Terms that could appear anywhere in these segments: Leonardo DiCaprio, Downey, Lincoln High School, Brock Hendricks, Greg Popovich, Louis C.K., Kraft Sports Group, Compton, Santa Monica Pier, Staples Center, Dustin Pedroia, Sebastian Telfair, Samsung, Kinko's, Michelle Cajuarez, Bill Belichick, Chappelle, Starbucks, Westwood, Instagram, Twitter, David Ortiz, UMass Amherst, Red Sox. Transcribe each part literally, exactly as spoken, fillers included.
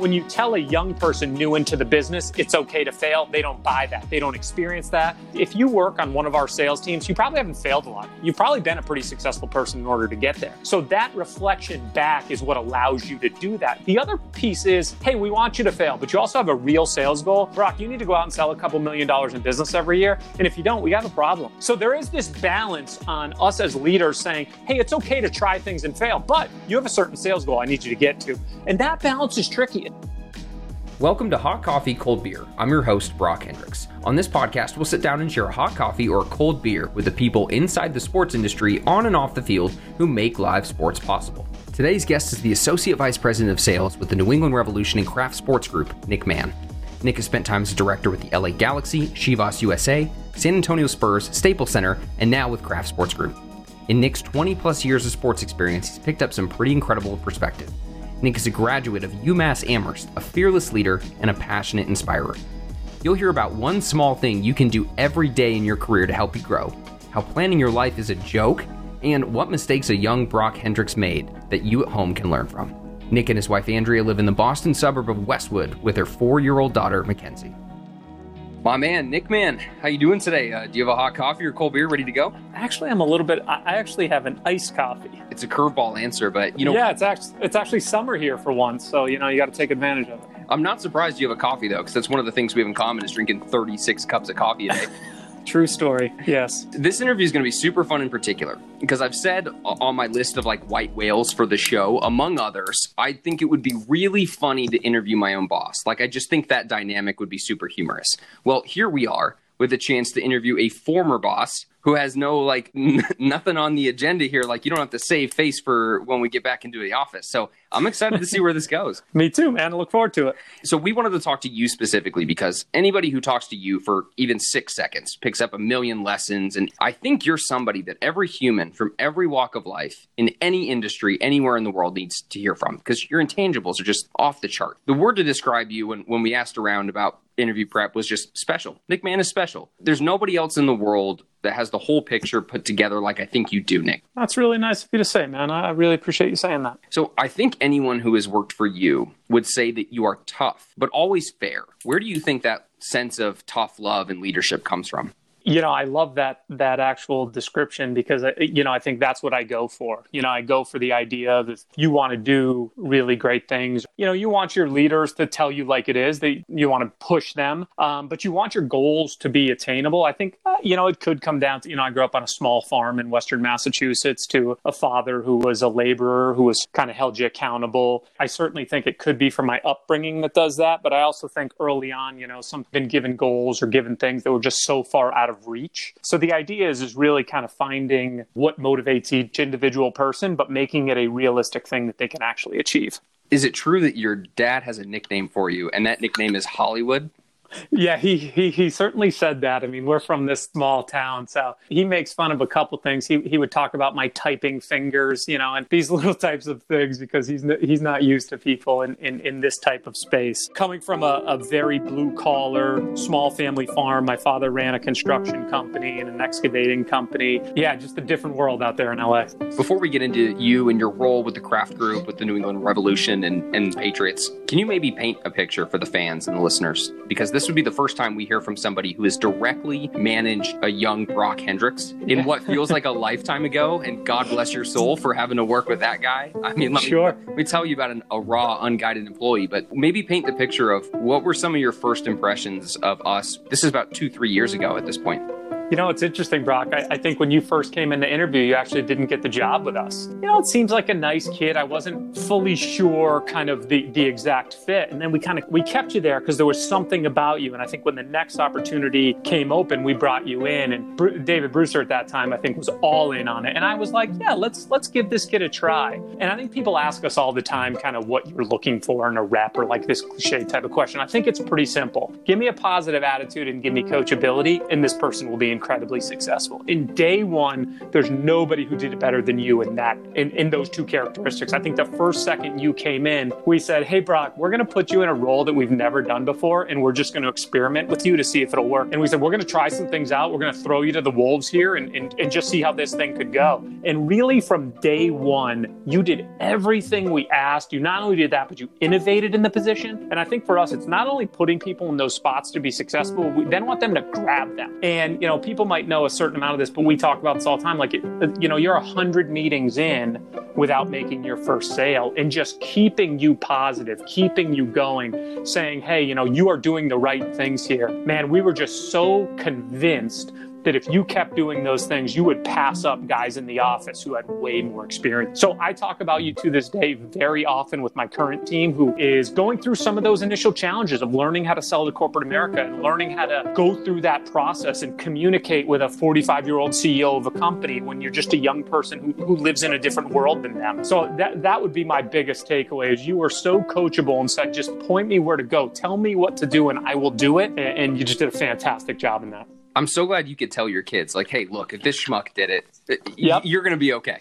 When you tell a young person new into the business, it's okay to fail, they don't buy that. They don't experience that. If you work on one of our sales teams, you probably haven't failed a lot. You've probably been a pretty successful person in order to get there. So that reflection back is what allows you to do that. The other piece is, hey, we want you to fail, but you also have a real sales goal. Brock, you need to go out and sell a couple million dollars in business every year. And if you don't, we have a problem. So there is this balance on us as leaders saying, hey, it's okay to try things and fail, but you have a certain sales goal I need you to get to. And that balance is tricky. Welcome to Hot Coffee, Cold Beer. I'm your host, Brock Hendricks. On this podcast, we'll sit down and share a hot coffee or a cold beer with the people inside the sports industry, on and off the field, who make live sports possible. Today's guest is the Associate Vice President of Sales with the New England Revolution and Kraft Sports Group, Nick Mann. Nick has spent time as a director with the L A Galaxy, Chivas U S A, San Antonio Spurs, Staples Center, and now with Kraft Sports Group. In Nick's twenty plus years of sports experience, he's picked up some pretty incredible perspective. Nick is a graduate of UMass Amherst, a fearless leader and a passionate inspirer. You'll hear about one small thing you can do every day in your career to help you grow, how planning your life is a joke, and what mistakes a young Brock Hendricks made that you at home can learn from. Nick and his wife Andrea live in the Boston suburb of Westwood with their four-year-old daughter, Mackenzie. My man, Nick Mann, how you doing today? Uh, do you have a hot coffee or cold beer ready to go? Actually, I'm a little bit, I actually have an iced coffee. It's a curveball answer, but you know. Yeah, it's actually, it's actually summer here for once, so you know, you got to take advantage of it. I'm not surprised you have a coffee though, because that's one of the things we have in common is drinking thirty-six cups of coffee a day. True story, yes. This interview is going to be super fun in particular, because I've said on my list of like white whales for the show, among others, I think it would be really funny to interview my own boss. Like I just think that dynamic would be super humorous. Well, here we are with a chance to interview a former boss who has no like n- nothing on the agenda here. Like you don't have to save face for when we get back into the office. So I'm excited to see where this goes. Me too, man. I look forward to it. So we wanted to talk to you specifically because anybody who talks to you for even six seconds picks up a million lessons. And I think you're somebody that every human from every walk of life in any industry, anywhere in the world needs to hear from because your intangibles are just off the chart. The word to describe you when, when we asked around about interview prep was just special. Nick Mann is special. There's nobody else in the world that has the whole picture put together like I think you do, Nick. That's really nice of you to say, man. I really appreciate you saying that. So I think anyone who has worked for you would say that you are tough, but always fair. Where do you think that sense of tough love and leadership comes from? You know, I love that that actual description because, you know, I think that's what I go for. You know, I go for the idea of if you want to do really great things, you know, you want your leaders to tell you like it is, that you want to push them, um, but you want your goals to be attainable. I think, uh, you know, it could come down to, you know, I grew up on a small farm in Western Massachusetts to a father who was a laborer, who was kind of held you accountable. I certainly think it could be from my upbringing that does that. But I also think early on, you know, some been given goals or given things that were just so far out of reach. So the idea is is really kind of finding what motivates each individual person, but making it a realistic thing that they can actually achieve. Is it true that your dad has a nickname for you, and that nickname is Hollywood? Yeah, he he he certainly said that. I mean, we're from this small town, so he makes fun of a couple things. He he would talk about my typing fingers, you know, and these little types of things because he's he's not used to people in, in, in this type of space. Coming from a, a very blue-collar, small family farm, my father ran a construction company and an excavating company. Yeah, just a different world out there in L A. Before we get into you and your role with the Kraft Group, with the New England Revolution and, and Patriots, can you maybe paint a picture for the fans and the listeners? Because this This would be the first time we hear from somebody who has directly managed a young Brock Hendricks in what feels like a lifetime ago. And God bless your soul for having to work with that guy. I mean, let, sure. me, let me tell you about an, a raw, unguided employee, but maybe paint the picture of what were some of your first impressions of us. This is about two, three years ago at this point. You know, it's interesting, Brock. I, I think when you first came in the interview, you actually didn't get the job with us. You know, it seems like a nice kid. I wasn't fully sure kind of the, the exact fit. And then we kind of, we kept you there because there was something about you. And I think when the next opportunity came open, we brought you in. And Br- David Brewster at that time, I think, was all in on it. And I was like, yeah, let's let's give this kid a try. And I think people ask us all the time kind of what you're looking for in a rep or like this cliche type of question. I think it's pretty simple. Give me a positive attitude and give me coachability, and this person will be in incredibly successful. In day one, there's nobody who did it better than you in that, in, in those two characteristics. I think the first second you came in, we said, hey, Brock, we're going to put you in a role that we've never done before, and we're just going to experiment with you to see if it'll work. And we said, we're going to try some things out. We're going to throw you to the wolves here and, and, and just see how this thing could go. And really from day one, you did everything we asked. You not only did that, but you innovated in the position. And I think for us, it's not only putting people in those spots to be successful, we then want them to grab them. And, you know, people might know a certain amount of this, but we talk about this all the time. Like, it, you know, you're one hundred meetings in without making your first sale, and just keeping you positive, keeping you going, saying, hey, you know, you are doing the right things here. Man, we were just so convinced that if you kept doing those things, you would pass up guys in the office who had way more experience. So I talk about you to this day very often with my current team, who is going through some of those initial challenges of learning how to sell to corporate America and learning how to go through that process and communicate with a forty-five-year-old C E O of a company when you're just a young person who, who lives in a different world than them. So that, that would be my biggest takeaway, is you were so coachable and said, just point me where to go, tell me what to do, and I will do it. And, and you just did a fantastic job in that. I'm so glad you could tell your kids, like, hey, look, if this schmuck did it, yep, you're going to be okay.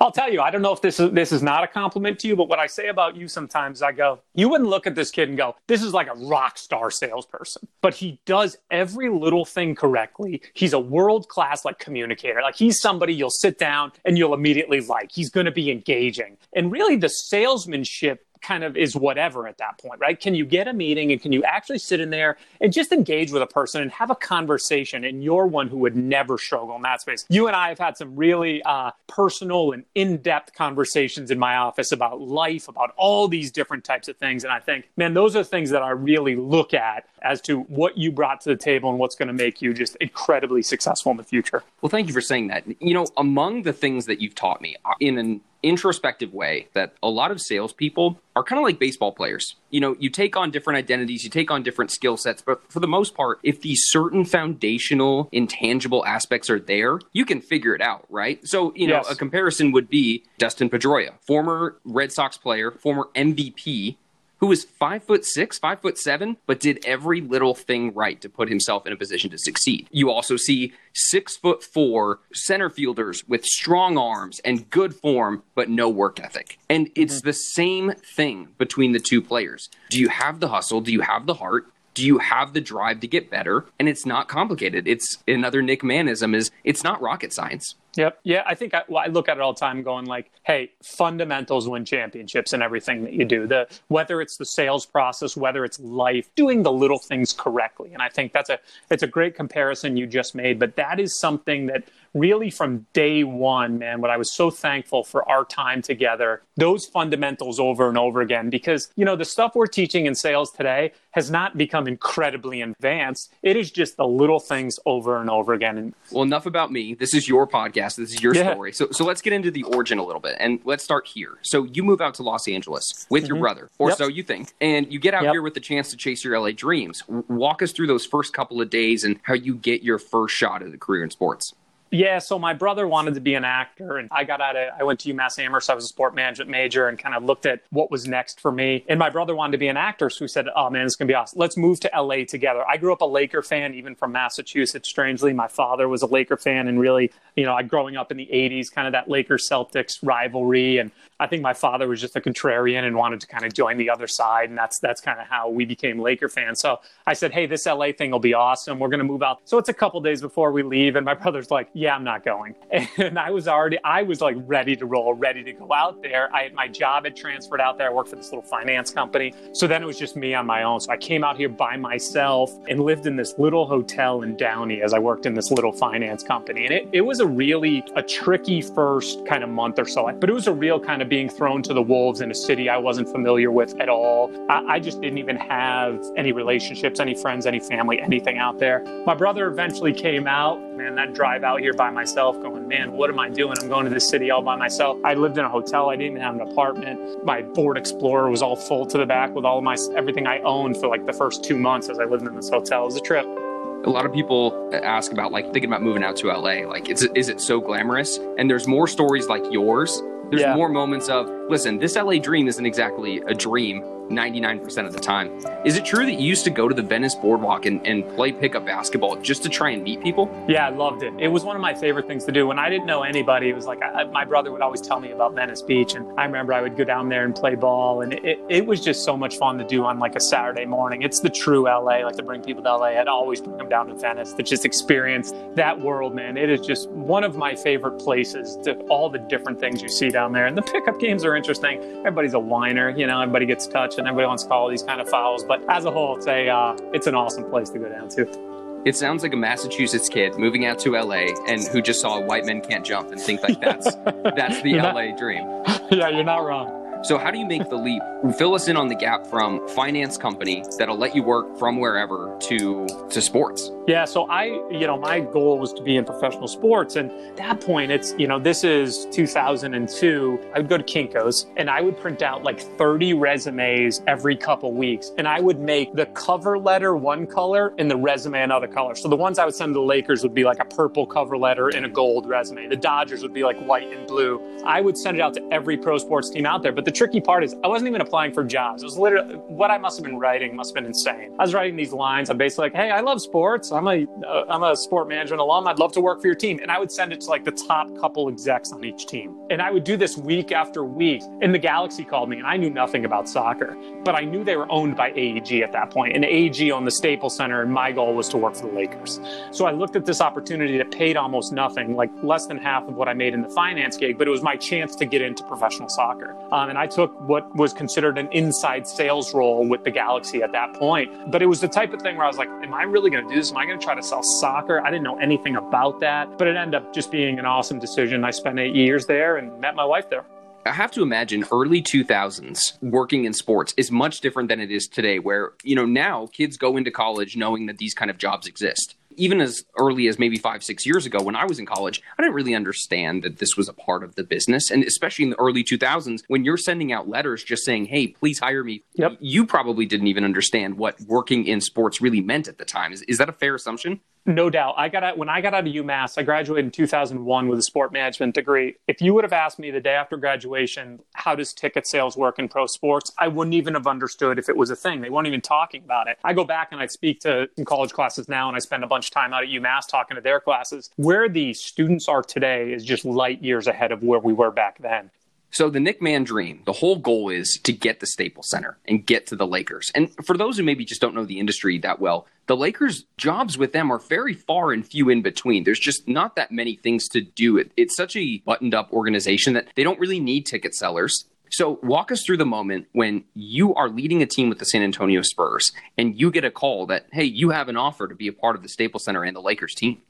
I'll tell you, I don't know if this is, this is not a compliment to you, but what I say about you sometimes, I go, you wouldn't look at this kid and go, this is like a rock star salesperson, but he does every little thing correctly. He's a world-class, like, communicator. Like, he's somebody you'll sit down and you'll immediately like. He's going to be engaging. And really the salesmanship kind of is whatever at that point, right? Can you get a meeting, and can you actually sit in there and just engage with a person and have a conversation? And you're one who would never struggle in that space. You and I have had some really uh, personal and in-depth conversations in my office about life, about all these different types of things. And I think, man, those are things that I really look at as to what you brought to the table and what's going to make you just incredibly successful in the future. Well, thank you for saying that. You know, among the things that you've taught me in an introspective way, that a lot of salespeople are kind of like baseball players. You know, you take on different identities, you take on different skill sets, but for the most part, if these certain foundational, intangible aspects are there, you can figure it out, right? So, you know, yes, a comparison would be Dustin Pedroia, former Red Sox player, former M V P, who was five foot six, five foot seven, but did every little thing right to put himself in a position to succeed. You also see six foot four center fielders with strong arms and good form, but no work ethic. And it's mm-hmm. the same thing between the two players. Do you have the hustle? Do you have the heart? Do you have the drive to get better? And it's not complicated. It's another Nick Mannism, is it's not rocket science. Yep. Yeah, I think I, well, I look at it all the time going like, hey, fundamentals win championships in everything that you do. The whether it's the sales process, whether it's life, doing the little things correctly. And I think that's a it's a great comparison you just made. But that is something that really from day one, man, what I was so thankful for our time together, those fundamentals over and over again, because, you know, the stuff we're teaching in sales today has not become incredibly advanced. It is just the little things over and over again. And well, enough about me. This is your podcast. This is your yeah. story. So so let's get into the origin a little bit, and let's start here. So you move out to Los Angeles with mm-hmm. your brother, or yep. so you think, and you get out yep. here with the chance to chase your L A dreams. Walk us through those first couple of days and how you get your first shot at a career in sports. Yeah, so my brother wanted to be an actor, and I got out of, I went to UMass Amherst. I was a sport management major and kind of looked at what was next for me. And my brother wanted to be an actor, so we said, oh man, it's going to be awesome. Let's move to L A together. I grew up a Laker fan, even from Massachusetts, strangely. My father was a Laker fan, and really, you know, I growing up in the eighties, kind of that Lakers-Celtics rivalry. And I think my father was just a contrarian and wanted to kind of join the other side. And that's that's kind of how we became Laker fans. So I said, hey, this L A thing will be awesome. We're going to move out. So it's a couple days before we leave, and my brother's like, yeah, I'm not going. And I was already, I was like ready to roll, ready to go out there. I had my job had transferred out there. I worked for this little finance company. So then it was just me on my own. So I came out here by myself and lived in this little hotel in Downey as I worked in this little finance company. And it, it was a really, a tricky first kind of month or so, but it was a real kind of being thrown to the wolves in a city I wasn't familiar with at all. I, I just didn't even have any relationships, any friends, any family, anything out there. My brother eventually came out, and that drive out here by myself going, man, what am I doing? I'm going to this city all by myself. I lived in a hotel. I didn't even have an apartment. My Ford Explorer was all full to the back with all of my everything I owned for like the first two months as I lived in this hotel. It was a trip. A lot of people ask about like thinking about moving out to L A. Like, it's, is it so glamorous? And there's more stories like yours. There's yeah. more moments of, listen, this L A dream isn't exactly a dream. ninety-nine percent of the time. Is it true that you used to go to the Venice Boardwalk and, and play pickup basketball just to try and meet people? Yeah, I loved it. It was one of my favorite things to do. When I didn't know anybody, it was like I, my brother would always tell me about Venice Beach, and I remember I would go down there and play ball, and it, it was just so much fun to do on like a Saturday morning. It's the true L A, like to bring people to L A. I'd always bring them down to Venice to just experience that world, man. It is just one of my favorite places, to all the different things you see down there. And the pickup games are interesting. Everybody's a whiner, you know, everybody gets touched. And everybody wants to call these kind of fouls, but as a whole, it's a uh, it's an awesome place to go down to. It sounds like a Massachusetts kid moving out to L A and who just saw White Men Can't Jump and think like that's that's the not, L A dream. Yeah, you're not wrong. So how do you make the leap? Fill us in on the gap from finance company that'll let you work from wherever to to sports. Yeah, so I, you know, my goal was to be in professional sports. And at that point, it's, you know, this is two thousand two. I would go to Kinko's and I would print out like thirty resumes every couple weeks. And I would make the cover letter one color and the resume another color. So the ones I would send to the Lakers would be like a purple cover letter and a gold resume. The Dodgers would be like white and blue. I would send it out to every pro sports team out there. But the tricky part is I wasn't even applying for jobs. It was literally what I must have been writing must have been insane. I was writing these lines. I'm basically like, hey, I love sports. I'm a uh, I'm a sport management alum. I'd love to work for your team. And I would send it to like the top couple execs on each team. And I would do this week after week. And the Galaxy called me, and I knew nothing about soccer, but I knew they were owned by A E G at that point. And A E G owned the Staples Center, and my goal was to work for the Lakers. So I looked at this opportunity that paid almost nothing, like less than half of what I made in the finance gig, but it was my chance to get into professional soccer. Um, and I I took what was considered an inside sales role with the Galaxy at that point. But it was the type of thing where I was like, am I really going to do this? Am I going to try to sell soccer? I didn't know anything about that, but it ended up just being an awesome decision. I spent eight years there and met my wife there. I have to imagine early two thousands working in sports is much different than it is today, where, you know, now kids go into college knowing that these kind of jobs exist. Even as early as maybe five, six years ago when I was in college, I didn't really understand that this was a part of the business. And especially in the early two thousands, when you're sending out letters just saying, hey, please hire me, yep. You probably didn't even understand what working in sports really meant at the time. Is, is that a fair assumption? No doubt. I got out, when I got out of UMass, I graduated in two thousand one with a sport management degree. If you would have asked me the day after graduation, how does ticket sales work in pro sports? I wouldn't even have understood if it was a thing. They weren't even talking about it. I go back and I speak to some college classes now, and I spend a bunch of time out at UMass talking to their classes. Where the students are today is just light years ahead of where we were back then. So the Nick Mann dream, the whole goal is to get the Staples Center and get to the Lakers. And for those who maybe just don't know the industry that well, the Lakers, jobs with them are very far and few in between. There's just not that many things to do. It, it's such a buttoned-up organization that they don't really need ticket sellers. So walk us through the moment when you are leading a team with the San Antonio Spurs and you get a call that, hey, you have an offer to be a part of the Staples Center and the Lakers team.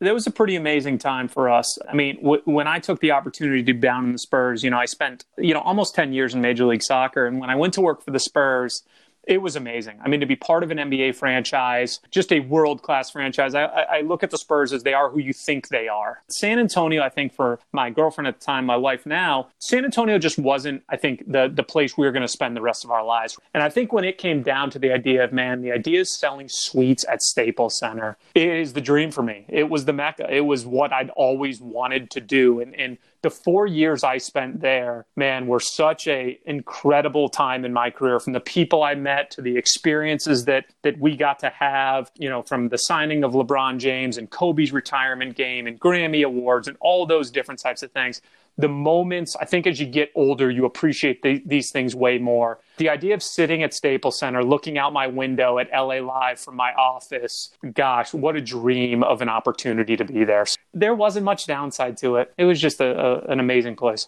That was a pretty amazing time for us. I mean, w- when I took the opportunity to be down in the Spurs, you know, I spent, you know, almost ten years in Major League Soccer. And when I went to work for the Spurs, it was amazing. I mean, to be part of an N B A franchise, just a world-class franchise. I, I look at the Spurs as they are who you think they are. San Antonio, I think for my girlfriend at the time, my wife now, San Antonio just wasn't, I think, the, the place we were going to spend the rest of our lives. And I think when it came down to the idea of, man, the idea of selling sweets at Staples Center, it is the dream for me. It was the Mecca. It was what I'd always wanted to do. And, and the four years I spent there, man, were such a incredible time in my career, from the people I met to the experiences that that we got to have, you know, from the signing of LeBron James and Kobe's retirement game and Grammy Awards and all those different types of things. The moments, I think as you get older, you appreciate the, these things way more. The idea of sitting at Staples Center, looking out my window at L A Live from my office, gosh, what a dream of an opportunity to be there. There wasn't much downside to it. It was just a, a, an amazing place.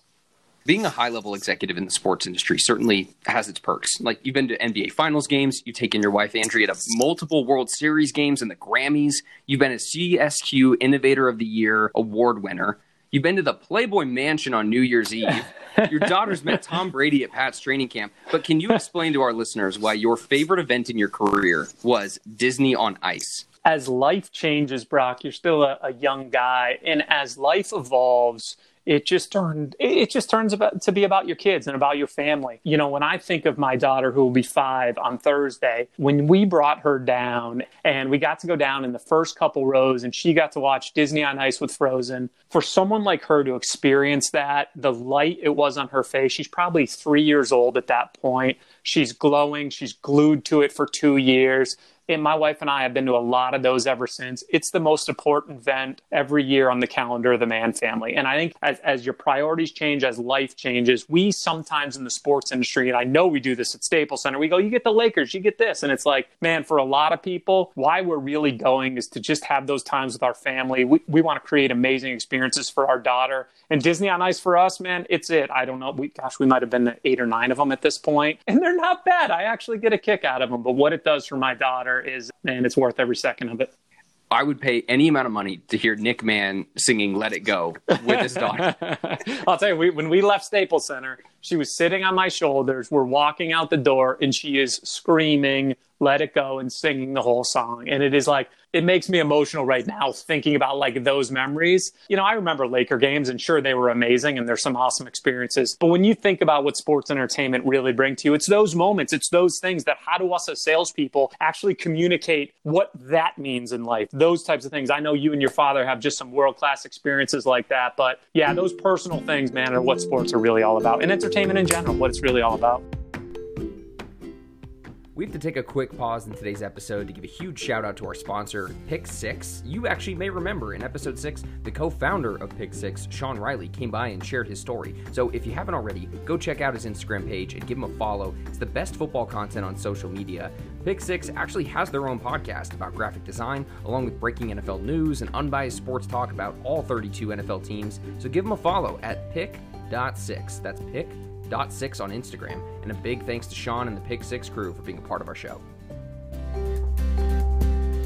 Being a high-level executive in the sports industry certainly has its perks. Like, you've been to N B A Finals games. You've taken your wife, Andrea, to multiple World Series games and the Grammys. You've been a C S Q Innovator of the Year award winner. You've been to the Playboy Mansion on New Year's Eve. Your daughter's met Tom Brady at Pat's training camp. But can you explain to our listeners why your favorite event in your career was Disney on Ice? As life changes, Brock, you're still a, a young guy. And as life evolves, It just turned, it just turns about to be about your kids and about your family. You know, when I think of my daughter, who will be five on Thursday, when we brought her down and we got to go down in the first couple rows and she got to watch Disney on Ice with Frozen, for someone like her to experience that, the light it was on her face, she's probably three years old at that point. She's glowing. She's glued to it for two years. And my wife and I have been to a lot of those ever since. It's the most important event every year on the calendar of the Mann family. And I think as, as your priorities change, as life changes, we sometimes in the sports industry, and I know we do this at Staples Center, we go, you get the Lakers, you get this. And it's like, man, for a lot of people, why we're really going is to just have those times with our family. We, we want to create amazing experiences for our daughter. And Disney on Ice for us, man, it's it. I don't know. We, gosh, we might have been to eight or nine of them at this point. And they're not bad. I actually get a kick out of them. But what it does for my daughter is, man, it's worth every second of it. I would pay any amount of money to hear Nick Mann singing "Let It Go" with his daughter. I'll tell you, we, when we left Staples Center, she was sitting on my shoulders. We're walking out the door, and she is screaming "Let It Go" and singing the whole song. And it is like, it makes me emotional right now thinking about like those memories. You know, I remember Laker games, and sure, they were amazing and there's some awesome experiences. But when you think about what sports entertainment really bring to you, it's those moments. It's those things that how do us as salespeople actually communicate what that means in life? Those types of things. I know you and your father have just some world-class experiences like that. But yeah, those personal things, man, are what sports are really all about. And entertainment in general, what it's really all about. We have to take a quick pause in today's episode to give a huge shout out to our sponsor, Pick Six. You actually may remember in episode six, the co-founder of Pick Six, Sean Riley, came by and shared his story. So if you haven't already, go check out his Instagram page and give him a follow. It's the best football content on social media. Pick Six actually has their own podcast about graphic design, along with breaking N F L news and unbiased sports talk about all thirty-two N F L teams. So give him a follow at pick dot six. That's pick. Dot six on Instagram, and a big thanks to Sean and the Pick Six crew for being a part of our show.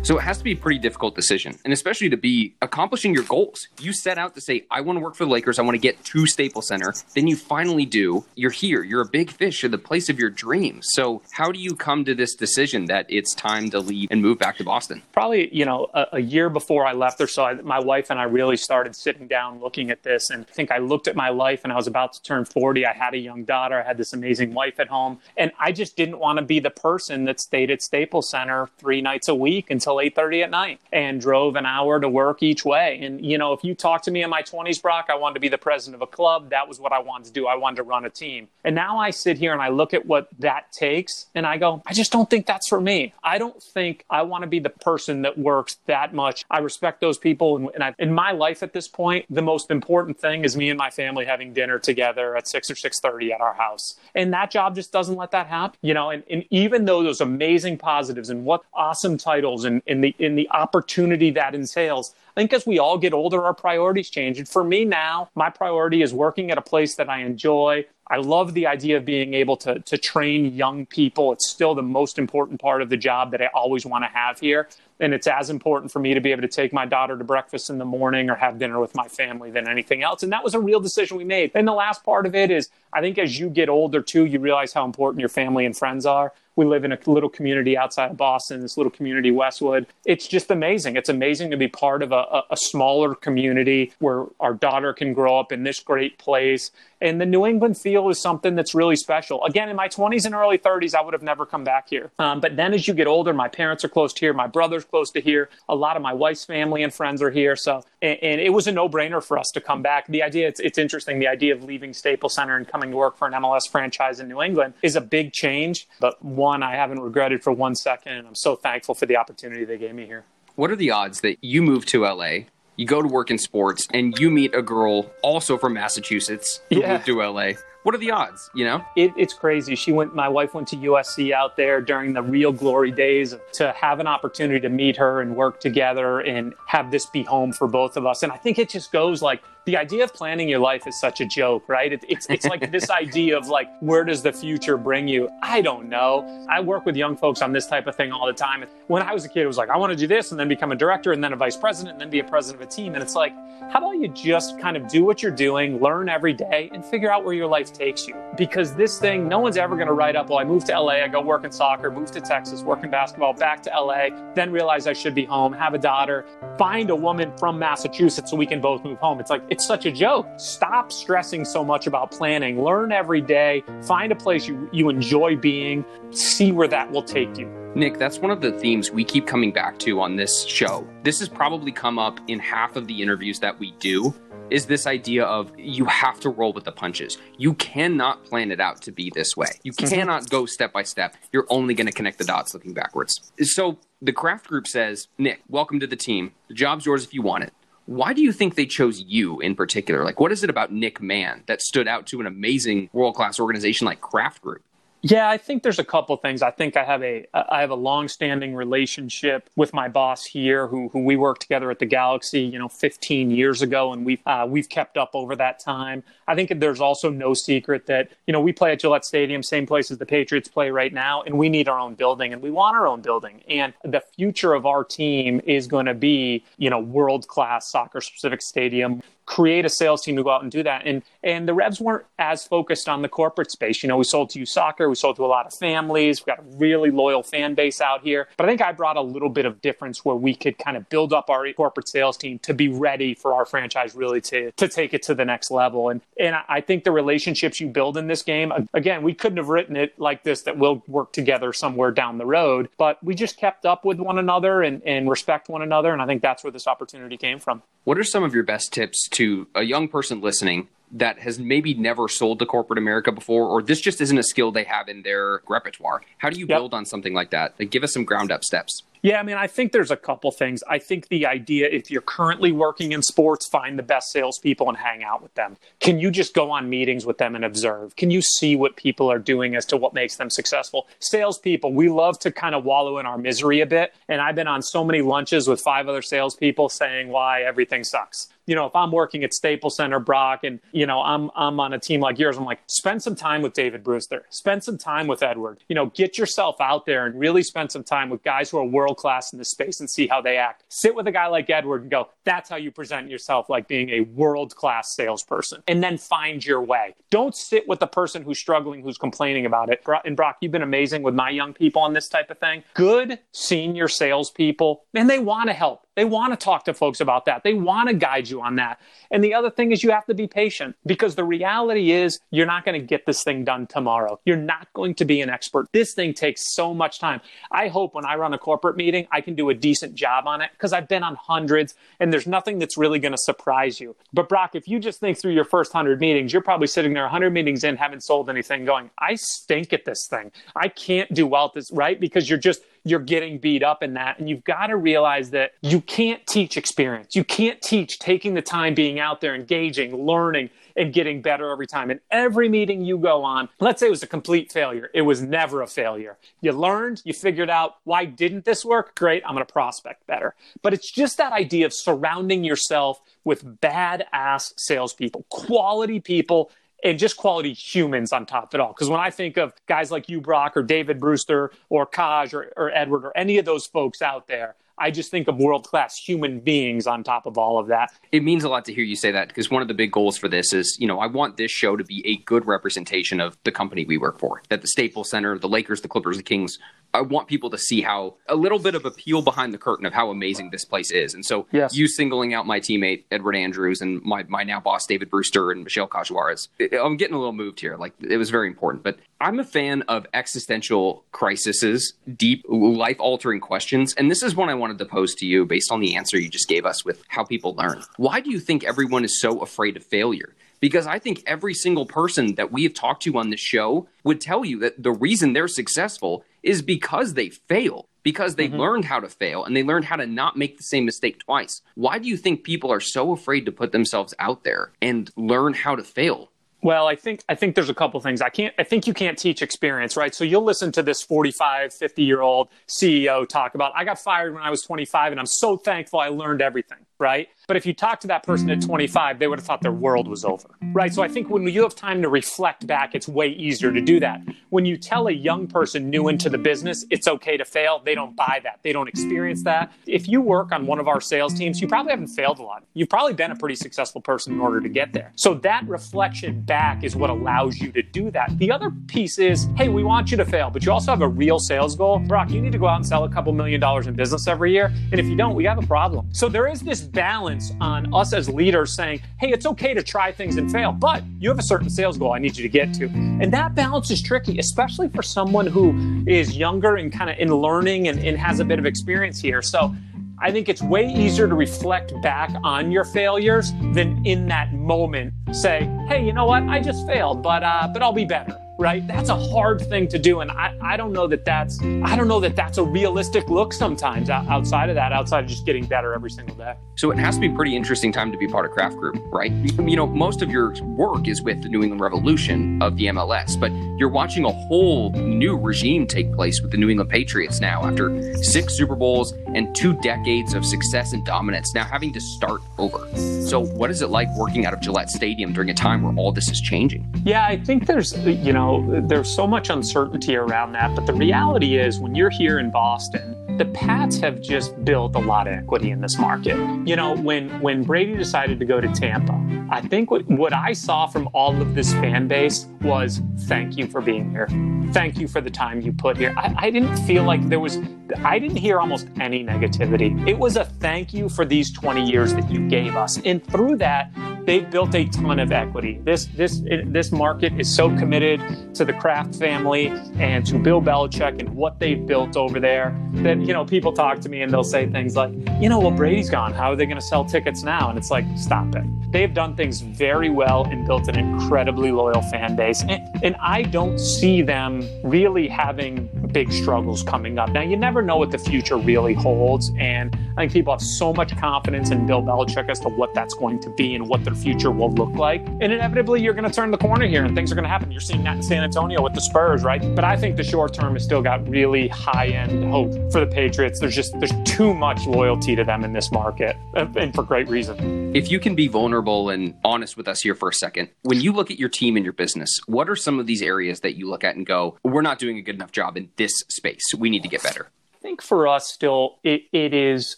So it has to be a pretty difficult decision, and especially to be accomplishing your goals. You set out to say, I want to work for the Lakers. I want to get to Staples Center. Then you finally do. You're here. You're a big fish in the place of your dreams. So how do you come to this decision that it's time to leave and move back to Boston? Probably, you know, a, a year before I left or so, I, my wife and I really started sitting down looking at this. And I think I looked at my life, and I was about to turn forty. I had a young daughter. I had this amazing wife at home. And I just didn't want to be the person that stayed at Staples Center three nights a week until eight thirty at night and drove an hour to work each way. And, you know, if you talk to me in my twenties, Brock, I wanted to be the president of a club. That was what I wanted to do. I wanted to run a team. And now I sit here and I look at what that takes and I go, I just don't think that's for me. I don't think I want to be the person that works that much. I respect those people. And, and I, in my life at this point, the most important thing is me and my family having dinner together at six or six thirty at our house. And that job just doesn't let that happen. You know, and, and even though those amazing positives and what awesome titles and in the in the opportunity that entails, I think as we all get older, our priorities change. And for me now, my priority is working at a place that I enjoy. I love the idea of being able to, to train young people. It's still the most important part of the job that I always want to have here. And it's as important for me to be able to take my daughter to breakfast in the morning or have dinner with my family than anything else. And that was a real decision we made. And the last part of it is, I think as you get older too, you realize how important your family and friends are. We live in a little community outside of Boston, this little community, Westwood. It's just amazing. It's amazing to be part of a, a smaller community where our daughter can grow up in this great place. And the New England feel is something that's really special. Again, in my twenties and early thirties, I would have never come back here. Um, but then as you get older, my parents are close to here. My brother's close to here. A lot of my wife's family and friends are here. So, and, and it was a no-brainer for us to come back. The idea, it's, it's interesting, the idea of leaving Staples Center and coming to work for an M L S franchise in New England is a big change. But one I haven't regretted for one second, and I'm so thankful for the opportunity they gave me here. What are the odds that you move to L A, you go to work in sports, and you meet a girl also from Massachusetts who yeah. moved to L A? What are the odds, you know? It, it's crazy. She went, my wife went to U S C out there during the real glory days. To have an opportunity to meet her and work together and have this be home for both of us. And I think it just goes like, the idea of planning your life is such a joke, right? It, it's it's like this idea of like, where does the future bring you? I don't know. I work with young folks on this type of thing all the time. When I was a kid, it was like, I want to do this and then become a director and then a vice president and then be a president of a team. And it's like, how about you just kind of do what you're doing, learn every day, and figure out where your life takes you? Because this thing, no one's ever going to write up, well, I moved to L A, I go work in soccer, moved to Texas, work in basketball, back to L A, then realize I should be home, have a daughter, find a woman from Massachusetts so we can both move home. It's like, it's It's such a joke. Stop stressing so much about planning. Learn every day. Find a place you, you enjoy being. See where that will take you. Nick, that's one of the themes we keep coming back to on this show. This has probably come up in half of the interviews that we do, is this idea of you have to roll with the punches. You cannot plan it out to be this way. You cannot go step by step. You're only going to connect the dots looking backwards. So the Kraft Group says, Nick, welcome to the team. The job's yours if you want it. Why do you think they chose you in particular? Like, what is it about Nick Mann that stood out to an amazing world-class organization like Kraft Group? Yeah, I think there's a couple things. I think I have a I have a long-standing relationship with my boss here, who who we worked together at the Galaxy, you know, fifteen years ago, and we've uh, we've kept up over that time. I think there's also no secret that, you know, we play at Gillette Stadium, same place as the Patriots play right now, and we need our own building, and we want our own building. And the future of our team is going to be, you know, world-class soccer-specific stadium. Create a sales team to go out and do that. And and the Revs weren't as focused on the corporate space. You know, we sold to U Soccer. We sold to a lot of families. We've got a really loyal fan base out here. But I think I brought a little bit of difference where we could kind of build up our corporate sales team to be ready for our franchise really to, to take it to the next level. And, and I think the relationships you build in this game, again, we couldn't have written it like this, that we'll work together somewhere down the road. But we just kept up with one another and, and respect one another. And I think that's where this opportunity came from. What are some of your best tips to to a young person listening that has maybe never sold to corporate America before, or this just isn't a skill they have in their repertoire? How do you yep. build on something like that? Like, give us some ground up steps. Yeah, I mean, I think there's a couple things. I think the idea, if you're currently working in sports, find the best salespeople and hang out with them. Can you just go on meetings with them and observe? Can you see what people are doing as to what makes them successful? Salespeople, we love to kind of wallow in our misery a bit. And I've been on so many lunches with five other salespeople saying why everything sucks. You know, if I'm working at Staples Center, Brock, and, you know, I'm I'm on a team like yours, I'm like, spend some time with David Brewster. Spend some time with Edward. You know, get yourself out there and really spend some time with guys who are world class in this space and see how they act. Sit with a guy like Edward and go, that's how you present yourself, like being a world-class salesperson, and then find your way. Don't sit with the person who's struggling, who's complaining about it. And Brock, you've been amazing with my young people on this type of thing. Good senior salespeople, man, they want to help. They want to talk to folks about that. They want to guide you on that. And the other thing is you have to be patient, because the reality is you're not going to get this thing done tomorrow. You're not going to be an expert. This thing takes so much time. I hope when I run a corporate meeting, I can do a decent job on it, because I've been on hundreds and there's nothing that's really going to surprise you. But Brock, if you just think through your first hundred meetings, you're probably sitting there one hundred meetings in, haven't sold anything, going, I stink at this thing. I can't do well at this, right? Because you're just... you're getting beat up in that. And you've got to realize that you can't teach experience. You can't teach taking the time, being out there, engaging, learning, and getting better every time. And every meeting you go on, let's say it was a complete failure. It was never a failure. You learned, you figured out, why didn't this work? Great, I'm going to prospect better. But it's just that idea of surrounding yourself with badass salespeople, quality people, and just quality humans on top of it all. Because when I think of guys like you, Brock, or David Brewster, or Kaj, or, or Edward, or any of those folks out there, I just think of world-class human beings on top of all of that. It means a lot to hear you say that, because one of the big goals for this is, you know, I want this show to be a good representation of the company we work for, that the Staples Center, the Lakers, the Clippers, the Kings, I want people to see how a little bit of a peel behind the curtain of how amazing this place is. And so yes. you singling out my teammate, Edward Andrews, and my, my now boss, David Brewster, and Michelle Cajuarez, I'm getting a little moved here. Like, it was very important, but I'm a fan of existential crises, deep life-altering questions. And this is one I wanted to pose to you based on the answer you just gave us with how people learn. Why do you think everyone is so afraid of failure? Because I think every single person that we have talked to on this show would tell you that the reason they're successful is because they fail, because they mm-hmm. learned how to fail and they learned how to not make the same mistake twice. Why do you think people are so afraid to put themselves out there and learn how to fail? Well, I think I think there's a couple things. I can't. I think you can't teach experience, right? So you'll listen to this forty-five, fifty-year-old C E O talk about, I got fired when I was twenty-five, and I'm so thankful I learned everything, right? But if you talk to that person at twenty-five, they would have thought their world was over, right? So I think when you have time to reflect back, it's way easier to do that. When you tell a young person new into the business, it's okay to fail, they don't buy that. They don't experience that. If you work on one of our sales teams, you probably haven't failed a lot. You've probably been a pretty successful person in order to get there. So that reflection back is what allows you to do that. The other piece is, hey, we want you to fail, but you also have a real sales goal. Brock, you need to go out and sell a couple million dollars in business every year. And if you don't, we have a problem. So there is this balance reliance on us as leaders saying, hey, it's okay to try things and fail, but you have a certain sales goal I need you to get to. And that balance is tricky, especially for someone who is younger and kind of in learning and, and has a bit of experience here. So I think it's way easier to reflect back on your failures than in that moment say, hey, you know what? I just failed, but uh, but I'll be better, right? That's a hard thing to do. And I, I don't know that that's, I don't know that that's a realistic look sometimes outside of that, outside of just getting better every single day. So it has to be a pretty interesting time to be part of Kraft Group, right? You know, most of your work is with the New England Revolution of the M L S, but you're watching a whole new regime take place with the New England Patriots now after six Super Bowls and two decades of success and dominance, now having to start over. So what is it like working out of Gillette Stadium during a time where all this is changing? Yeah, I think there's, you know, there's so much uncertainty around that, but the reality is when you're here in Boston, the Pats have just built a lot of equity in this market. You know, when when Brady decided to go to Tampa, I think what, what I saw from all of this fan base was, thank you for being here. Thank you for the time you put here. I, I didn't feel like there was, I didn't hear almost any negativity. It was a thank you for these twenty years that you gave us. And through that, they've built a ton of equity. This this this market is so committed to the Kraft family and to Bill Belichick and what they've built over there that, you know, people talk to me and they'll say things like, you know, well, Brady's gone. How are they going to sell tickets now? And it's like, stop it. They've done things very well and built an incredibly loyal fan base. And, and I don't see them really having big struggles coming up. Now, you never know what the future really holds. And I think people have so much confidence in Bill Belichick as to what that's going to be and what their future will look like. And inevitably, you're going to turn the corner here and things are going to happen. You're seeing that in San Antonio with the Spurs, right? But I think the short term has still got really high-end hope for the Patriots. There's just there's too much loyalty to them in this market, and for great reason. If you can be vulnerable and honest with us here for a second, when you look at your team and your business, what are some of these areas that you look at and go, we're not doing a good enough job in this space. We need to get better? I think for us still, it, it is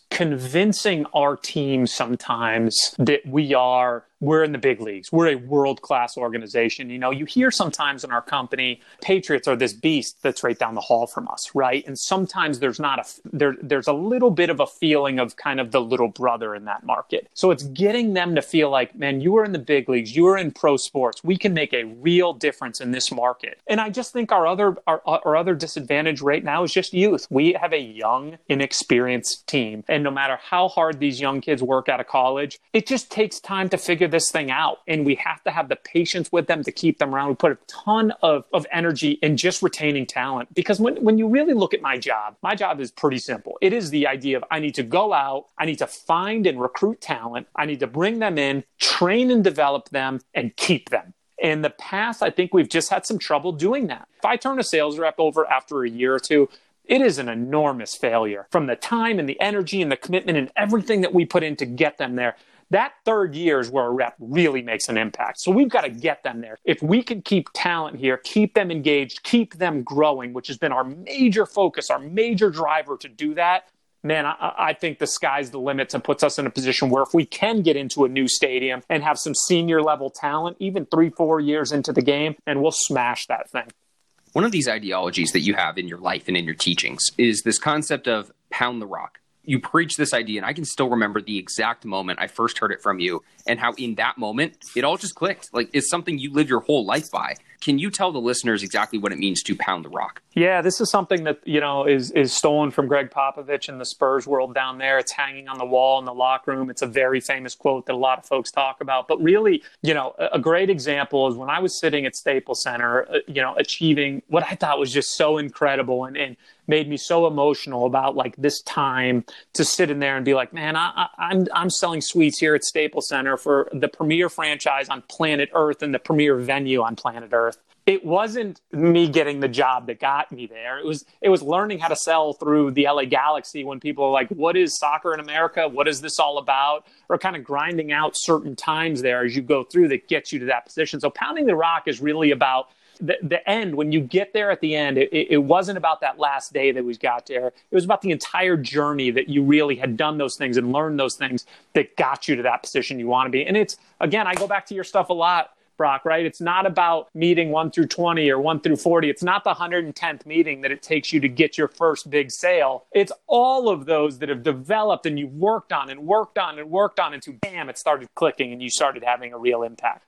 convincing our team sometimes that we are, we're in the big leagues. We're a world-class organization. You know, you hear sometimes in our company, Patriots are this beast that's right down the hall from us, right? And sometimes there's not a, there, there's a little bit of a feeling of kind of the little brother in that market. So it's getting them to feel like, man, you are in the big leagues. You are in pro sports. We can make a real difference in this market. And I just think our other, our, our other disadvantage right now is just youth. We have a young, inexperienced team. And no matter how hard these young kids work out of college, it just takes time to figure this thing out, and we have to have the patience with them to keep them around. We put a ton of, of energy in just retaining talent, because when, when you really look at my job, my job is pretty simple. It is the idea of I need to go out, I need to find and recruit talent, I need to bring them in, train and develop them, and keep them. In the past, I think we've just had some trouble doing that. If I turn a sales rep over after a year or two, it is an enormous failure from the time and the energy and the commitment and everything that we put in to get them there. That third year is where a rep really makes an impact. So we've got to get them there. If we can keep talent here, keep them engaged, keep them growing, which has been our major focus, our major driver to do that, man, I, I think the sky's the limit and puts us in a position where if we can get into a new stadium and have some senior level talent, even three, four years into the game, and we'll smash that thing. One of these ideologies that you have in your life and in your teachings is this concept of pound the rock. You preach this idea, and I can still remember the exact moment I first heard it from you and how in that moment, it all just clicked. Like, it's something you live your whole life by. Can you tell the listeners exactly what it means to pound the rock? Yeah, this is something that, you know, is is stolen from Greg Popovich and the Spurs world down there. It's hanging on the wall in the locker room. It's a very famous quote that a lot of folks talk about. But really, you know, a, a great example is when I was sitting at Staples Center, uh, you know, achieving what I thought was just so incredible and and made me so emotional about like this time to sit in there and be like, man, I, I'm I'm selling sweets here at Staples Center for the premier franchise on planet Earth and the premier venue on planet Earth. It wasn't me getting the job that got me there. It was it was learning how to sell through the L A Galaxy when people are like, what is soccer in America? What is this all about? Or kind of grinding out certain times there as you go through that gets you to that position. So pounding the rock is really about The, the end. When you get there at the end, it, it wasn't about that last day that we got there. It was about the entire journey that you really had done those things and learned those things that got you to that position you want to be. And it's, again, I go back to your stuff a lot, Brock, right? It's not about meeting one through twenty or one through forty. It's not the one hundred tenth meeting that it takes you to get your first big sale. It's all of those that have developed and you've worked on and worked on and worked on until, damn, it started clicking and you started having a real impact.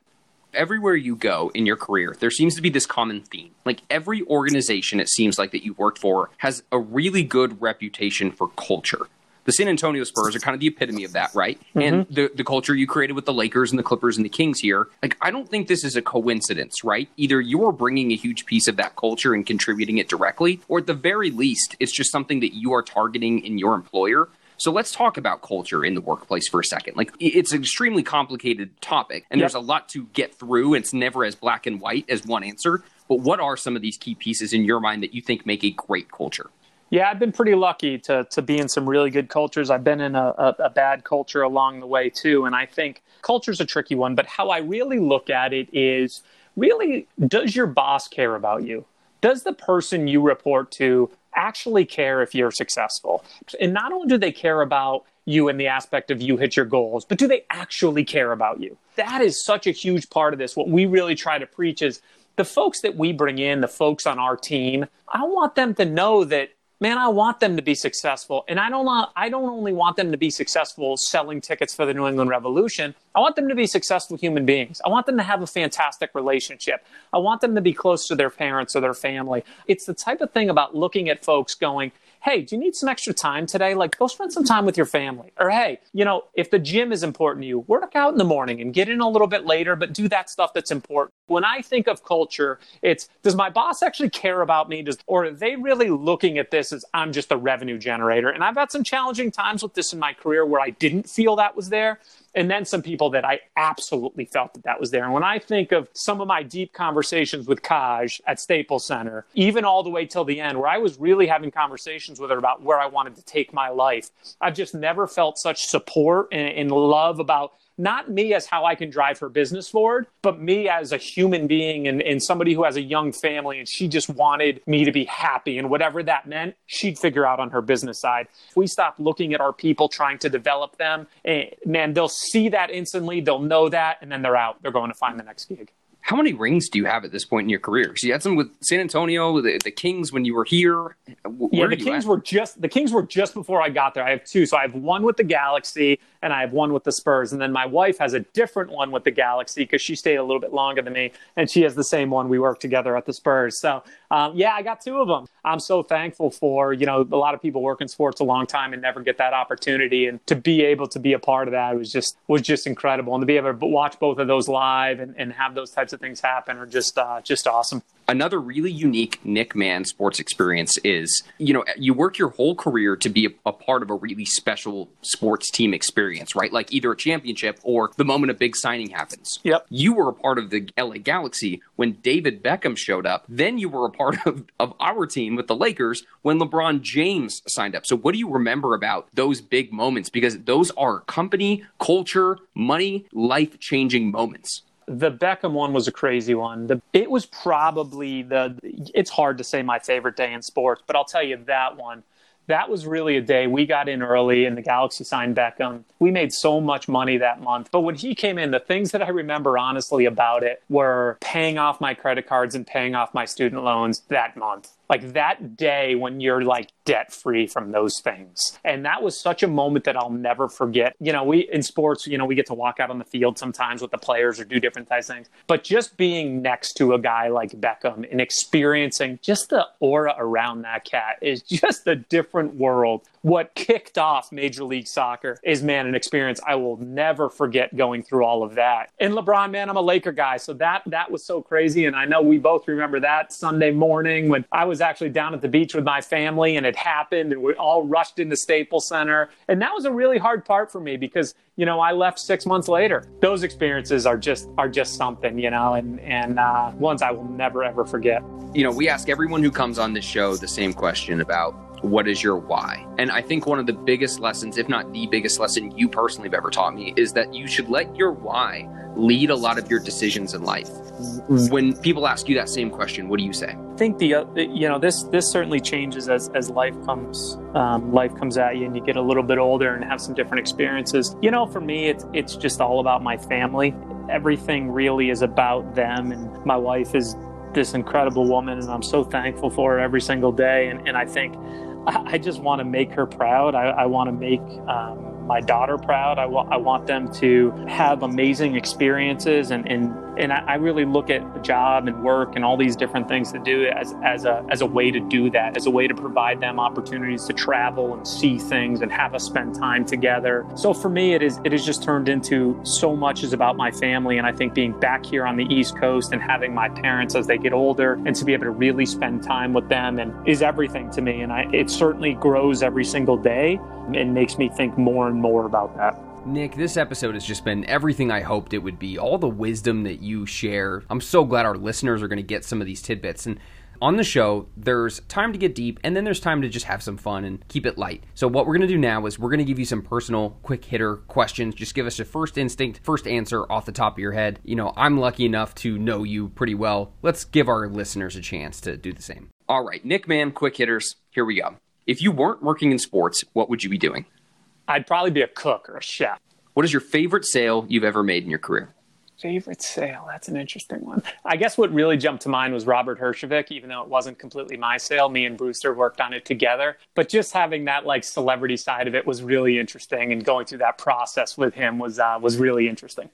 Everywhere you go in your career, there seems to be this common theme. Like every organization, it seems like that you've worked for has a really good reputation for culture. The San Antonio Spurs are kind of the epitome of that, right? Mm-hmm. And the, the culture you created with the Lakers and the Clippers and the Kings here, like, I don't think this is a coincidence, right? Either you're bringing a huge piece of that culture and contributing it directly, or at the very least, it's just something that you are targeting in your employer. So let's talk about culture in the workplace for a second. Like, it's an extremely complicated topic, and yep. there's a lot to get through. It's never as black and white as one answer. But what are some of these key pieces in your mind that you think make a great culture? Yeah, I've been pretty lucky to to be in some really good cultures. I've been in a, a, a bad culture along the way, too. And I think culture's a tricky one. But how I really look at it is, really, does your boss care about you? Does the person you report to actually care if you're successful? And not only do they care about you in the aspect of you hit your goals, but do they actually care about you? That is such a huge part of this. What we really try to preach is the folks that we bring in, the folks on our team, I want them to know that, man, I want them to be successful. And I don't want, I don't only want them to be successful selling tickets for the New England Revolution. I want them to be successful human beings. I want them to have a fantastic relationship. I want them to be close to their parents or their family. It's the type of thing about looking at folks going, hey, do you need some extra time today? Like, go spend some time with your family. Or, hey, you know, if the gym is important to you, work out in the morning and get in a little bit later, but do that stuff that's important. When I think of culture, it's, does my boss actually care about me? Does, or are they really looking at this as I'm just a revenue generator? And I've had some challenging times with this in my career where I didn't feel that was there. And then some people that I absolutely felt that that was there. And when I think of some of my deep conversations with Kaj at Staples Center, even all the way till the end, where I was really having conversations with her about where I wanted to take my life, I've just never felt such support and, and love about not me as how I can drive her business forward, but me as a human being and, and somebody who has a young family, and she just wanted me to be happy. And whatever that meant, she'd figure out on her business side. If we stop looking at our people, trying to develop them, and, man, they'll see that instantly. They'll know that, and then they're out. They're going to find the next gig. How many rings do you have at this point in your career? So you had some with San Antonio, the, the Kings when you were here. Where yeah, the Kings were just the Kings were just before I got there. I have two. So I have one with the Galaxy and I have one with the Spurs. And then my wife has a different one with the Galaxy because she stayed a little bit longer than me. And she has the same one. We worked together at the Spurs. So um, yeah, I got two of them. I'm so thankful for, you know, a lot of people work in sports a long time and never get that opportunity. And to be able to be a part of that was just was just incredible. And to be able to watch both of those live and, and have those types of things happen are just uh, just awesome. Another really unique Nick Mann sports experience is, you know, you work your whole career to be a, a part of a really special sports team experience, right? Like either a championship or the moment a big signing happens. Yep. You were a part of the L A Galaxy when David Beckham showed up. Then you were a part of, of our team with the Lakers when LeBron James signed up. So what do you remember about those big moments? Because those are company, culture, money, life-changing moments. The Beckham one was a crazy one. The, it was probably the, it's hard to say my favorite day in sports, but I'll tell you that one. That was really a day. We got in early and the Galaxy signed Beckham. We made so much money that month. But when he came in, the things that I remember honestly about it were paying off my credit cards and paying off my student loans that month. Like that day when you're like debt free from those things. And that was such a moment that I'll never forget. You know, we in sports, you know, we get to walk out on the field sometimes with the players or do different types of things. But just being next to a guy like Beckham and experiencing just the aura around that cat is just a different world. What kicked off Major League Soccer is, man, an experience I will never forget going through all of that. And LeBron, man, I'm a Laker guy. So that that was so crazy. And I know we both remember that Sunday morning when I was actually down at the beach with my family and it happened and we all rushed into Staples Center. And that was a really hard part for me because, you know, I left six months later. Those experiences are just are just something, you know, and, and uh, ones I will never, ever forget. You know, we ask everyone who comes on this show the same question about what is your why? And I think one of the biggest lessons, if not the biggest lesson you personally have ever taught me, is that you should let your why lead a lot of your decisions in life. When people ask you that same question, what do you say? think the uh, you know this this certainly changes as as life comes um, life comes at you and you get a little bit older and have some different experiences. You know, for me, it's it's just all about my family. Everything really is about them, and my wife is this incredible woman, and I'm so thankful for her every single day. And, and I think I, I just want to make her proud. I, I want to make um, my daughter proud. I, wa- I want them to have amazing experiences, and and. And I really look at the job and work and all these different things to do as, as a as a way to do that, as a way to provide them opportunities to travel and see things and have us spend time together. So for me, it is it has just turned into so much is about my family. And I think being back here on the East Coast and having my parents as they get older and to be able to really spend time with them and is everything to me. And I, it certainly grows every single day and makes me think more and more about that. Nick, this episode has just been everything I hoped it would be, all the wisdom that you share. I'm so glad our listeners are going to get some of these tidbits. And on the show, there's time to get deep, and then there's time to just have some fun and keep it light. So what we're going to do now is we're going to give you some personal, quick-hitter questions. Just give us a first instinct, first answer off the top of your head. You know, I'm lucky enough to know you pretty well. Let's give our listeners a chance to do the same. All right, Nick Mann, quick hitters. Here we go. If you weren't working in sports, what would you be doing? I'd probably be a cook or a chef. What is your favorite sale you've ever made in your career? Favorite sale? That's an interesting one. I guess what really jumped to mind was Robert Herjavec, even though it wasn't completely my sale. Me and Brewster worked on it together. But just having that like celebrity side of it was really interesting. And going through that process with him was uh, was really interesting.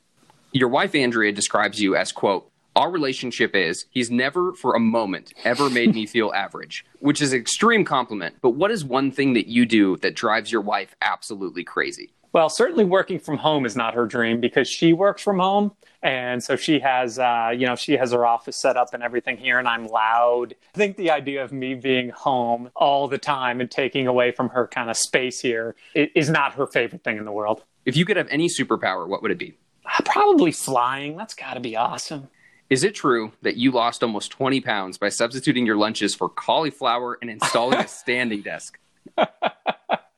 Your wife, Andrea, describes you as, quote, our relationship is, he's never for a moment ever made me feel average, which is an extreme compliment. But what is one thing that you do that drives your wife absolutely crazy? Well, certainly working from home is not her dream because she works from home. And so she has, uh, you know, she has her office set up and everything here, and I'm loud. I think the idea of me being home all the time and taking away from her kind of space here is not her favorite thing in the world. If you could have any superpower, what would it be? Probably flying. That's got to be awesome. Is it true that you lost almost twenty pounds by substituting your lunches for cauliflower and installing a standing desk?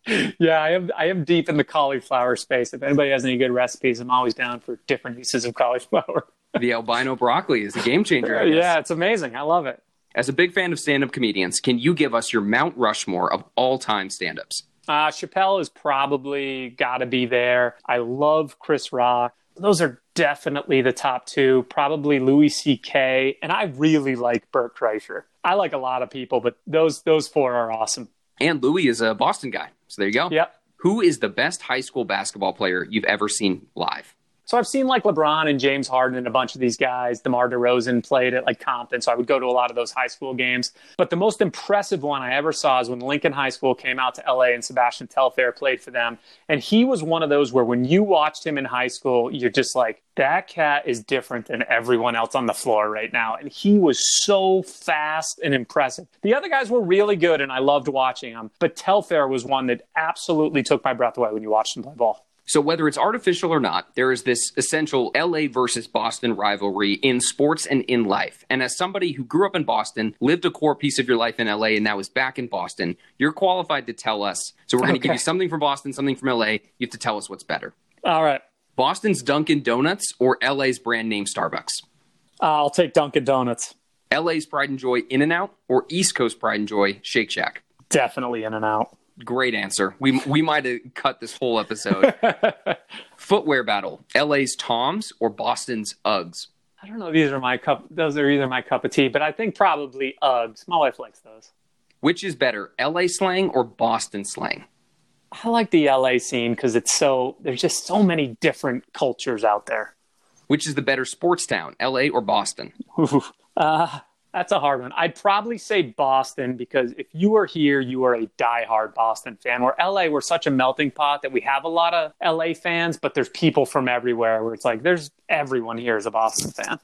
Yeah, I am I am deep in the cauliflower space. If anybody has any good recipes, I'm always down for different uses of cauliflower. The albino broccoli is a game changer, I guess. Yeah, it's amazing. I love it. As a big fan of stand-up comedians, can you give us your Mount Rushmore of all-time stand-ups? Uh, Chappelle is probably got to be there. I love Chris Rock. Those are definitely the top two, probably Louis C K, and I really like Bert Kreischer. I like a lot of people, but those those four are awesome. And Louis is a Boston guy, so there you go. Yep. Who is the best high school basketball player you've ever seen live? So I've seen like LeBron and James Harden and a bunch of these guys. DeMar DeRozan played at like Compton, so I would go to a lot of those high school games. But the most impressive one I ever saw is when Lincoln High School came out to L A and Sebastian Telfair played for them. And he was one of those where when you watched him in high school, you're just like, that cat is different than everyone else on the floor right now. And he was so fast and impressive. The other guys were really good, and I loved watching them. But Telfair was one that absolutely took my breath away when you watched him play ball. So whether it's artificial or not, there is this essential L A versus Boston rivalry in sports and in life. And as somebody who grew up in Boston, lived a core piece of your life in L A, and now is back in Boston, you're qualified to tell us. So we're going to okay. give you something from Boston, something from L A. You have to tell us what's better. All right. Boston's Dunkin' Donuts or L A's brand name Starbucks? I'll take Dunkin' Donuts. L A's pride and joy In-N-Out or East Coast pride and joy Shake Shack? Definitely In-N-Out. Great answer. We we might have cut this whole episode. Footwear battle. L A's Toms or Boston's Uggs? I don't know. These are my cup. Those are either my cup of tea, but I think probably Uggs. My wife likes those. Which is better, L A slang or Boston slang? I like the L A scene because it's so there's just so many different cultures out there. Which is the better sports town, L A or Boston? Ooh, uh, That's a hard one. I'd probably say Boston because if you are here, you are a diehard Boston fan. Where L A, we're such a melting pot that we have a lot of L A fans, but there's people from everywhere where it's like there's everyone here is a Boston fan.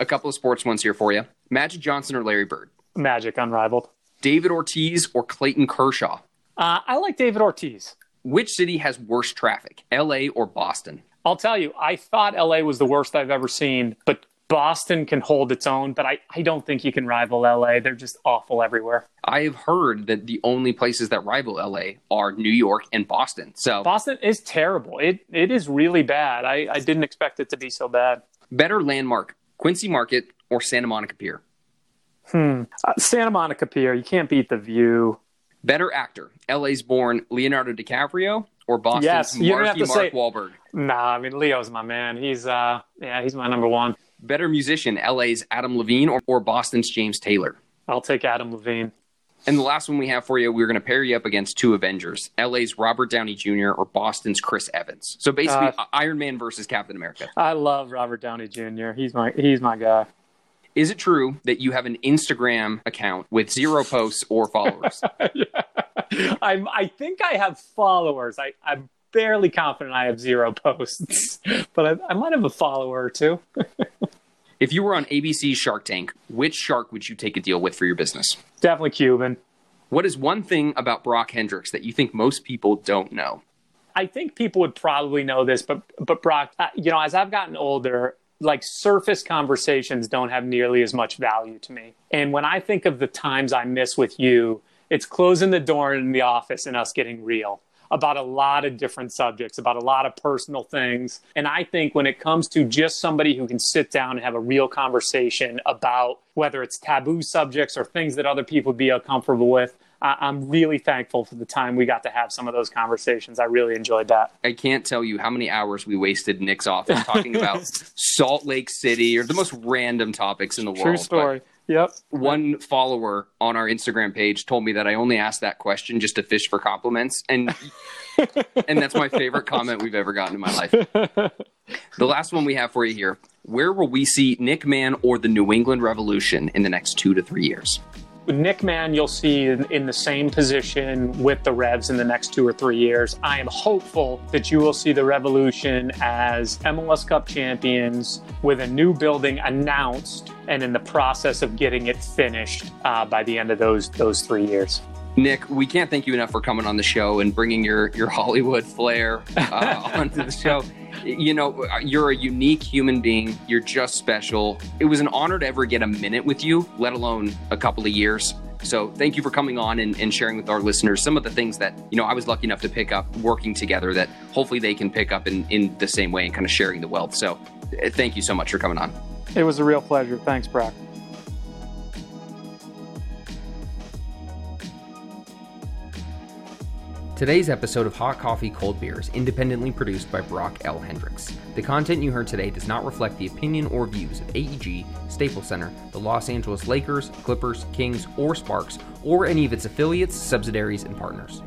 A couple of sports ones here for you. Magic Johnson or Larry Bird? Magic, unrivaled. David Ortiz or Clayton Kershaw? Uh, I like David Ortiz. Which city has worse traffic, L A or Boston? I'll tell you, I thought L A was the worst I've ever seen, but Boston can hold its own, but I, I don't think you can rival L A. They're just awful everywhere. I have heard that the only places that rival L A are New York and Boston. So Boston is terrible. It It is really bad. I, I didn't expect it to be so bad. Better landmark, Quincy Market or Santa Monica Pier? Hmm. Uh, Santa Monica Pier. You can't beat the view. Better actor, L A's born Leonardo DiCaprio or Boston's yes, Marky Mark say, Wahlberg? Nah, I mean, Leo's my man. He's, uh, yeah, he's my number one. Better musician, L A's Adam Levine or, or Boston's James Taylor? I'll take Adam Levine. And the last one we have for you, we're going to pair you up against two Avengers, L A's Robert Downey Junior or Boston's Chris Evans. So basically, uh, Iron Man versus Captain America. I love Robert Downey Junior He's my he's my guy. Is it true that you have an Instagram account with zero posts or followers? Yeah. I'm, I think I have followers. I, I'm fairly confident I have zero posts, but I, I might have a follower or two. If you were on A B C's Shark Tank, which shark would you take a deal with for your business? Definitely Cuban. What is one thing about Brock Hendricks that you think most people don't know? I think people would probably know this, but but Brock, you know, as I've gotten older, like surface conversations don't have nearly as much value to me. And when I think of the times I miss with you, it's closing the door in the office and us getting real about a lot of different subjects, about a lot of personal things. And I think when it comes to just somebody who can sit down and have a real conversation about whether it's taboo subjects or things that other people would be uncomfortable with, I- I'm really thankful for the time we got to have some of those conversations. I really enjoyed that. I can't tell you how many hours we wasted in Nick's office talking about Salt Lake City or the most random topics in the world. True story. But- Yep. One follower on our Instagram page told me that I only asked that question just to fish for compliments. And and that's my favorite comment we've ever gotten in my life. The last one we have for you here. Where will we see Nick Mann or the New England Revolution in the next two to three years? Nick Mann, you'll see in, in the same position with the Revs in the next two or three years. I am hopeful that you will see the Revolution as M L S Cup champions with a new building announced and in the process of getting it finished uh, by the end of those those three years. Nick, we can't thank you enough for coming on the show and bringing your, your Hollywood flair uh, onto the show. You know, you're a unique human being. You're just special. It was an honor to ever get a minute with you, let alone a couple of years. So thank you for coming on and, and sharing with our listeners some of the things that, you know, I was lucky enough to pick up working together that hopefully they can pick up in, in the same way and kind of sharing the wealth. So thank you so much for coming on. It was a real pleasure. Thanks, Brock. Today's episode of Hot Coffee Cold Beer is independently produced by Brock L. Hendricks. The content you heard today does not reflect the opinion or views of A E G, Staples Center, the Los Angeles Lakers, Clippers, Kings, or Sparks, or any of its affiliates, subsidiaries, and partners.